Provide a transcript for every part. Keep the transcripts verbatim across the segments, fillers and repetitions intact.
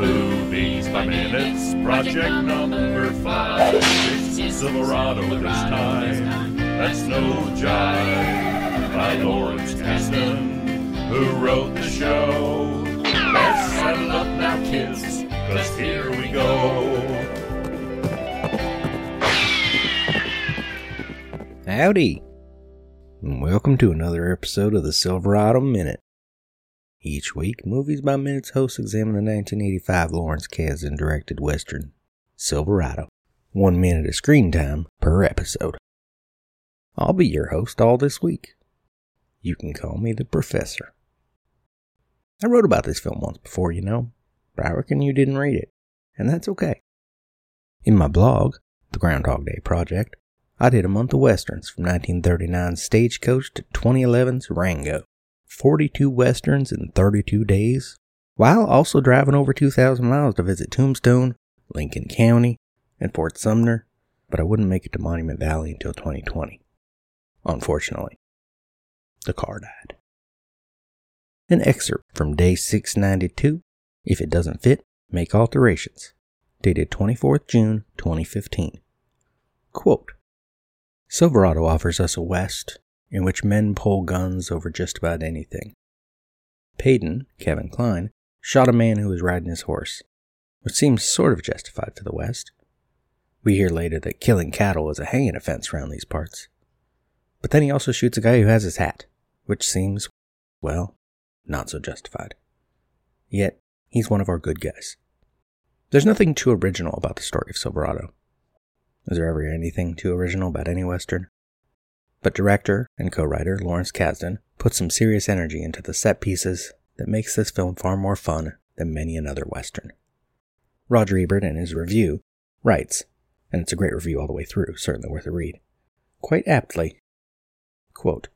Movies by Minutes, project number five. It's Silverado this time, that's no jive. By Lawrence Kasdan, who wrote the show. Let's settle up now, kids, cause here we go. Howdy, and welcome to another episode of the Silverado Minute. Each week, Movies by Minutes hosts examine the nineteen eighty-five Lawrence Kasdan directed Western, Silverado. One minute of screen time per episode. I'll be your host all this week. You can call me the Professor. I wrote about this film once before, you know, but I reckon you didn't read it, and that's okay. In my blog, The Groundhog Day Project, I did a month of Westerns from nineteen thirty-nine's Stagecoach to twenty eleven's Rango. forty-two Westerns in thirty-two days, while also driving over two thousand miles to visit Tombstone, Lincoln County, and Fort Sumner, but I wouldn't make it to Monument Valley until twenty twenty. Unfortunately, the car died. An excerpt from day six ninety-two, if it doesn't fit, make alterations, dated twenty-fourth of June, twenty fifteen. Quote, Silverado offers us a West in which men pull guns over just about anything. Payton, Kevin Klein, shot a man who was riding his horse, which seems sort of justified for the West. We hear later that killing cattle is a hanging offense around these parts. But then he also shoots a guy who has his hat, which seems, well, not so justified. Yet, he's one of our good guys. There's nothing too original about the story of Silverado. Is there ever anything too original about any Western? But director and co-writer Lawrence Kasdan put some serious energy into the set pieces that makes this film far more fun than many another Western. Roger Ebert, in his review, writes, and it's a great review all the way through, certainly worth a read, quite aptly, quote,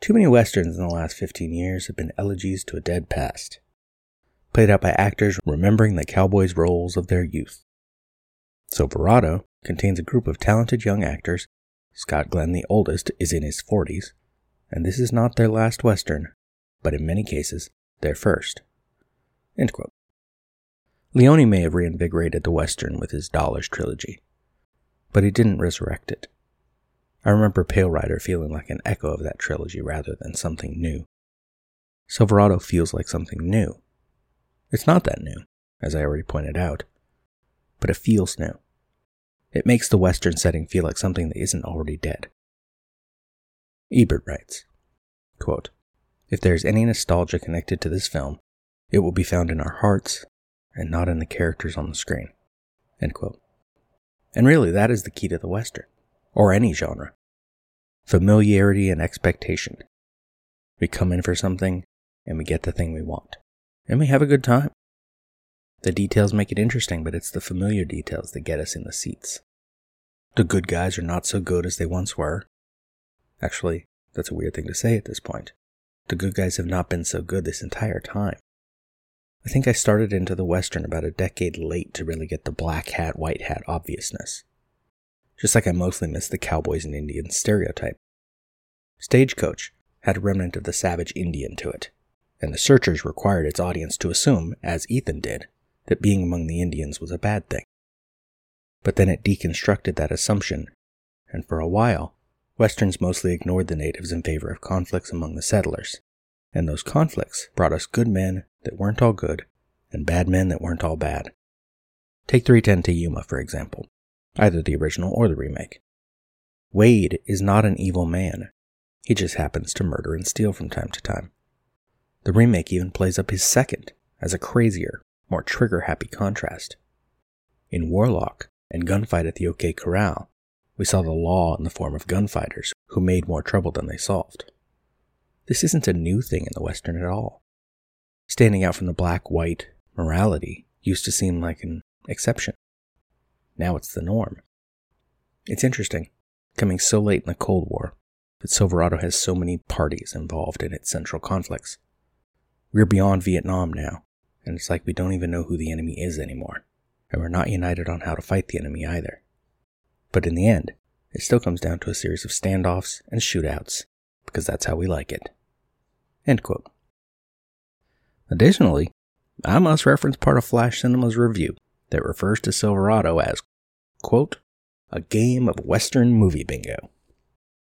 too many Westerns in the last fifteen years have been elegies to a dead past, played out by actors remembering the cowboys' roles of their youth. Silverado contains a group of talented young actors. Scott Glenn, the oldest, is in his forties, and this is not their last Western, but in many cases, their first. End quote. Leone may have reinvigorated the Western with his Dollars trilogy, but he didn't resurrect it. I remember Pale Rider feeling like an echo of that trilogy rather than something new. Silverado feels like something new. It's not that new, as I already pointed out, but it feels new. It makes the Western setting feel like something that isn't already dead. Ebert writes, quote, if there is any nostalgia connected to this film, it will be found in our hearts and not in the characters on the screen. End quote. And really, that is the key to the Western, or any genre. Familiarity and expectation. We come in for something, and we get the thing we want. And we have a good time. The details make it interesting, but it's the familiar details that get us in the seats. The good guys are not so good as they once were. Actually, that's a weird thing to say at this point. The good guys have not been so good this entire time. I think I started into the Western about a decade late to really get the black hat, white hat obviousness. Just like I mostly missed the cowboys and Indians stereotype. Stagecoach had a remnant of the savage Indian to it, and the Searchers required its audience to assume, as Ethan did, that being among the Indians was a bad thing. But then it deconstructed that assumption, and for a while, Westerns mostly ignored the natives in favor of conflicts among the settlers, and those conflicts brought us good men that weren't all good, and bad men that weren't all bad. Take three ten to Yuma, for example, either the original or the remake. Wade is not an evil man, he just happens to murder and steal from time to time. The remake even plays up his second as a crazier, more trigger-happy contrast. In Warlock and Gunfight at the O K Corral, we saw the law in the form of gunfighters who made more trouble than they solved. This isn't a new thing in the Western at all. Standing out from the black-white morality used to seem like an exception. Now it's the norm. It's interesting, coming so late in the Cold War, that Silverado has so many parties involved in its central conflicts. We're beyond Vietnam now. And it's like we don't even know who the enemy is anymore, and we're not united on how to fight the enemy either. But in the end, it still comes down to a series of standoffs and shootouts, because that's how we like it. End quote. Additionally, I must reference part of Flash Cinema's review that refers to Silverado as, quote, a game of Western movie bingo.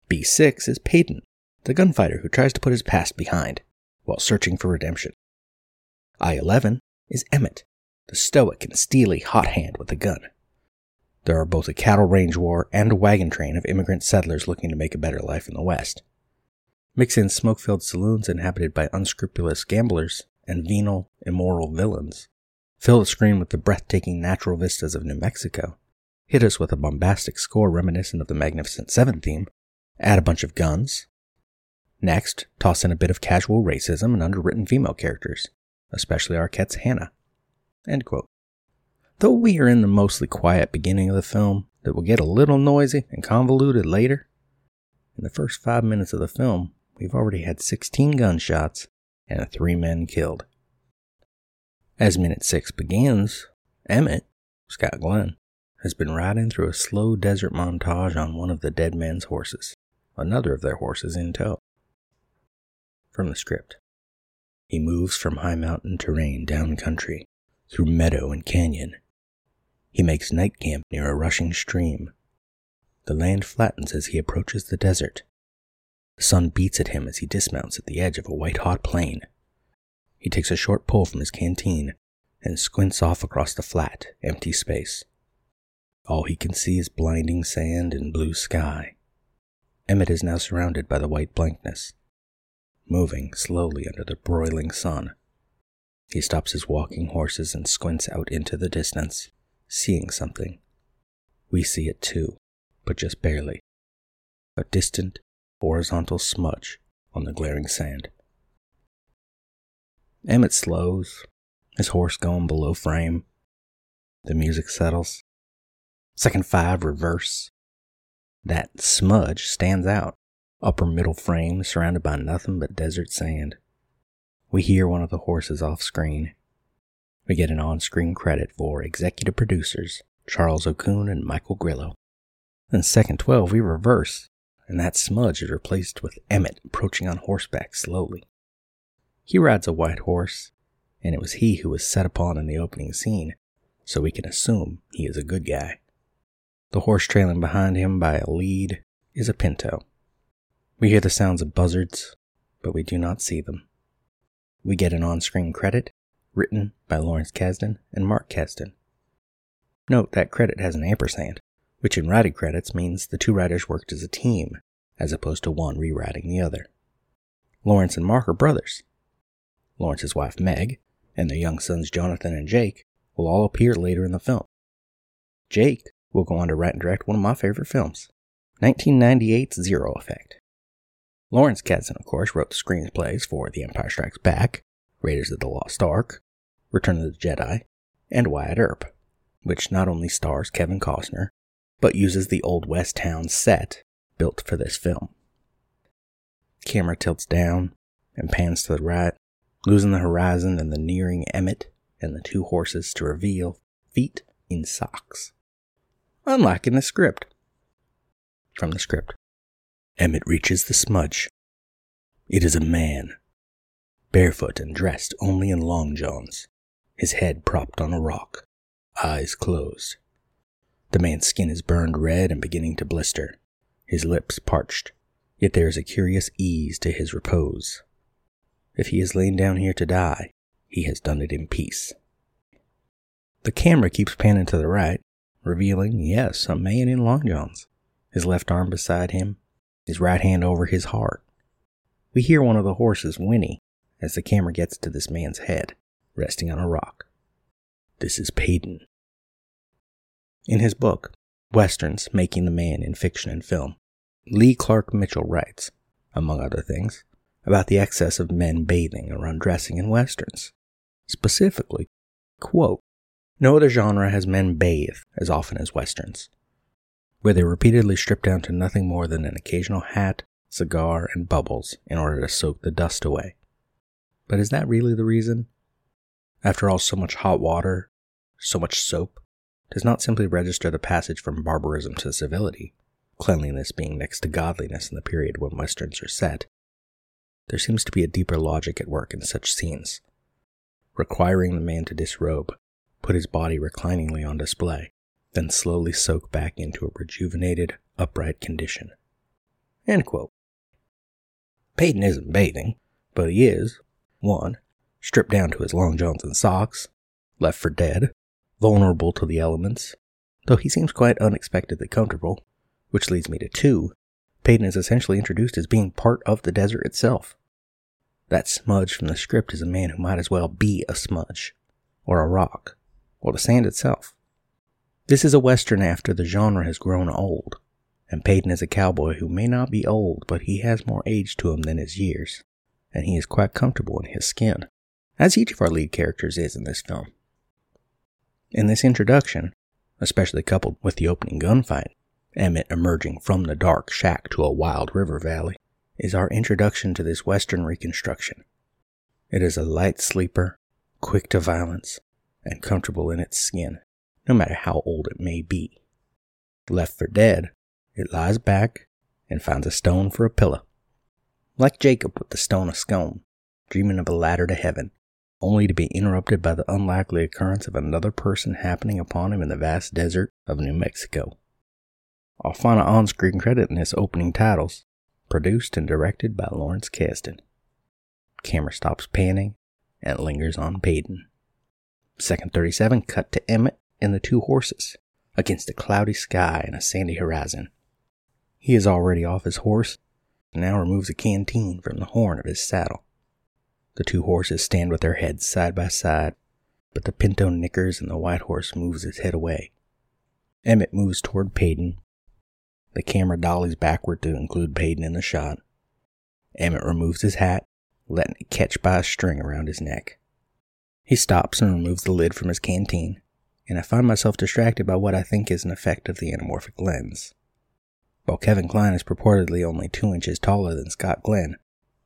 B six is Peyton, the gunfighter who tries to put his past behind while searching for redemption. I eleven is Emmett, the stoic and steely hot hand with a gun. There are both a cattle range war and a wagon train of immigrant settlers looking to make a better life in the West. Mix in smoke-filled saloons inhabited by unscrupulous gamblers and venal, immoral villains. Fill the screen with the breathtaking natural vistas of New Mexico. Hit us with a bombastic score reminiscent of the Magnificent Seven theme. Add a bunch of guns. Next, toss in a bit of casual racism and underwritten female characters, especially Arquette's Hannah. End quote. Though we are in the mostly quiet beginning of the film that will get a little noisy and convoluted later, in the first five minutes of the film, we've already had sixteen gunshots and three men killed. As minute six begins, Emmett, Scott Glenn, has been riding through a slow desert montage on one of the dead men's horses, another of their horses in tow. From the script, he moves from high mountain terrain down country, through meadow and canyon. He makes night camp near a rushing stream. The land flattens as he approaches the desert. The sun beats at him as he dismounts at the edge of a white-hot plain. He takes a short pull from his canteen and squints off across the flat, empty space. All he can see is blinding sand and blue sky. Emmett is now surrounded by the white blankness, moving slowly under the broiling sun. He stops his walking horses and squints out into the distance, seeing something. We see it too, but just barely. A distant, horizontal smudge on the glaring sand. Emmett slows, his horse going below frame. The music settles. Second five, reverse. That smudge stands out, upper middle frame, surrounded by nothing but desert sand. We hear one of the horses off screen. We get an on-screen credit for executive producers Charles O'Coon and Michael Grillo. In second twelve, we reverse, and that smudge is replaced with Emmett approaching on horseback slowly. He rides a white horse, and it was he who was set upon in the opening scene, so we can assume he is a good guy. The horse trailing behind him by a lead is a pinto. We hear the sounds of buzzards, but we do not see them. We get an on-screen credit, written by Lawrence Kasdan and Mark Kasdan. Note that credit has an ampersand, which in writing credits means the two writers worked as a team, as opposed to one rewriting the other. Lawrence and Mark are brothers. Lawrence's wife Meg, and their young sons Jonathan and Jake, will all appear later in the film. Jake will go on to write and direct one of my favorite films, nineteen ninety-eight's Zero Effect. Lawrence Kasdan, of course, wrote the screenplays for The Empire Strikes Back, Raiders of the Lost Ark, Return of the Jedi, and Wyatt Earp, which not only stars Kevin Costner, but uses the Old West town set built for this film. Camera tilts down and pans to the right, losing the horizon and the nearing Emmett and the two horses to reveal feet in socks. Unlike in the script. From the script. Emmett reaches the smudge. It is a man, barefoot and dressed only in long johns, his head propped on a rock, eyes closed. The man's skin is burned red and beginning to blister, his lips parched, yet there is a curious ease to his repose. If he has lain down here to die, he has done it in peace. The camera keeps panning to the right, revealing, yes, a man in long johns, his left arm beside him, his right hand over his heart. We hear one of the horses whinny as the camera gets to this man's head, resting on a rock. This is Peyton. In his book, Westerns, Making the Man in Fiction and Film, Lee Clark Mitchell writes, among other things, about the excess of men bathing or undressing in Westerns. Specifically, quote, no other genre has men bathe as often as Westerns, where they repeatedly strip down to nothing more than an occasional hat, cigar, and bubbles in order to soak the dust away. But is that really the reason? After all, so much hot water, so much soap, does not simply register the passage from barbarism to civility, cleanliness being next to godliness in the period when Westerns are set. There seems to be a deeper logic at work in such scenes. requiring the man to disrobe, put his body recliningly on display, then slowly soak back into a rejuvenated, upright condition. End quote. Peyton isn't bathing, but he is, one, stripped down to his long johns and socks, left for dead, vulnerable to the elements, though he seems quite unexpectedly comfortable, which leads me to two, Peyton is essentially introduced as being part of the desert itself. That smudge from the script is a man who might as well be a smudge, or a rock, or the sand itself. This is a Western after the genre has grown old, and Peyton is a cowboy who may not be old, but he has more age to him than his years, and he is quite comfortable in his skin, as each of our lead characters is in this film. In this introduction, especially coupled with the opening gunfight, Emmett emerging from the dark shack to a wild river valley, is our introduction to this Western reconstruction. It is a light sleeper, quick to violence, and comfortable in its skin, no matter how old it may be. Left for dead, it lies back and finds a stone for a pillow. Like Jacob with the stone of scone, dreaming of a ladder to heaven, only to be interrupted by the unlikely occurrence of another person happening upon him in the vast desert of New Mexico. I'll find an on-screen credit in his opening titles, produced and directed by Lawrence Kasdan. Camera stops panning and lingers on Peyton. Second thirty-seven cut to Emmett and the two horses, against a cloudy sky and a sandy horizon. He is already off his horse, and now removes a canteen from the horn of his saddle. The two horses stand with their heads side by side, but the pinto nickers and the white horse moves his head away. Emmett moves toward Peyton. The camera dollies backward to include Peyton in the shot. Emmett removes his hat, letting it catch by a string around his neck. He stops and removes the lid from his canteen, and I find myself distracted by what I think is an effect of the anamorphic lens. While Kevin Klein is purportedly only two inches taller than Scott Glenn,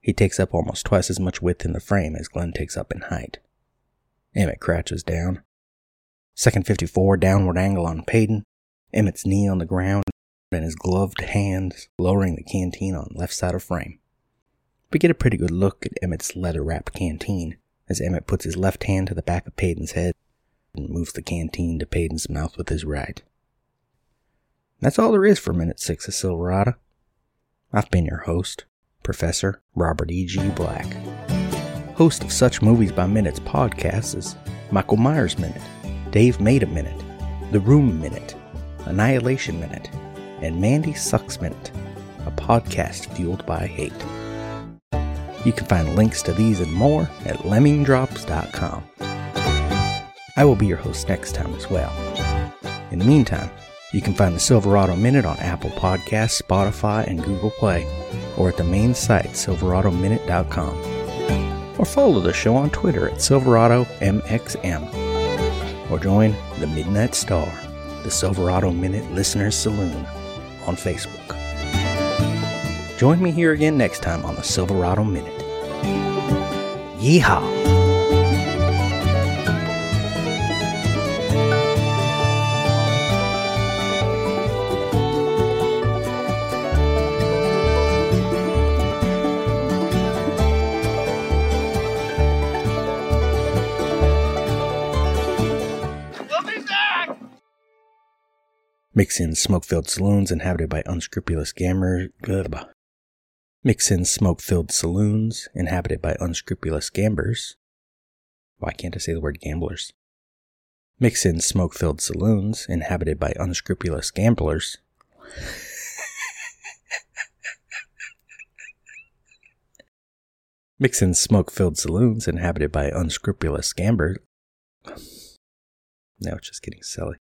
he takes up almost twice as much width in the frame as Glenn takes up in height. Emmett crouches down. Second fifty-four, downward angle on Peyton, Emmett's knee on the ground, and his gloved hands lowering the canteen on left side of frame. We get a pretty good look at Emmett's leather-wrapped canteen, as Emmett puts his left hand to the back of Peyton's head and moves the canteen to Peyton's mouth with his right. That's all there is for Minute six of Silverado. I've been your host, Professor Robert E G. Black. Host of such Movies by Minutes podcasts as Michael Myers Minute, Dave Made a Minute, The Room Minute, Annihilation Minute, and Mandy Sucks Minute, a podcast fueled by hate. You can find links to these and more at lemming drops dot com. I will be your host next time as well. In the meantime, you can find the Silverado Minute on Apple Podcasts, Spotify, and Google Play, or at the main site, silverado minute dot com. Or follow the show on Twitter at Silverado M X M. Or join the Midnight Star, the Silverado Minute Listeners Saloon, on Facebook. Join me here again next time on the Silverado Minute. Yeehaw! Mix in smoke-filled saloons inhabited by unscrupulous gamblers. Blah. Mix in smoke-filled saloons inhabited by unscrupulous gamblers. Why can't I say the word gamblers? Mix in smoke-filled saloons inhabited by unscrupulous gamblers. Mix in smoke-filled saloons inhabited by unscrupulous gamblers. Now it's just getting silly.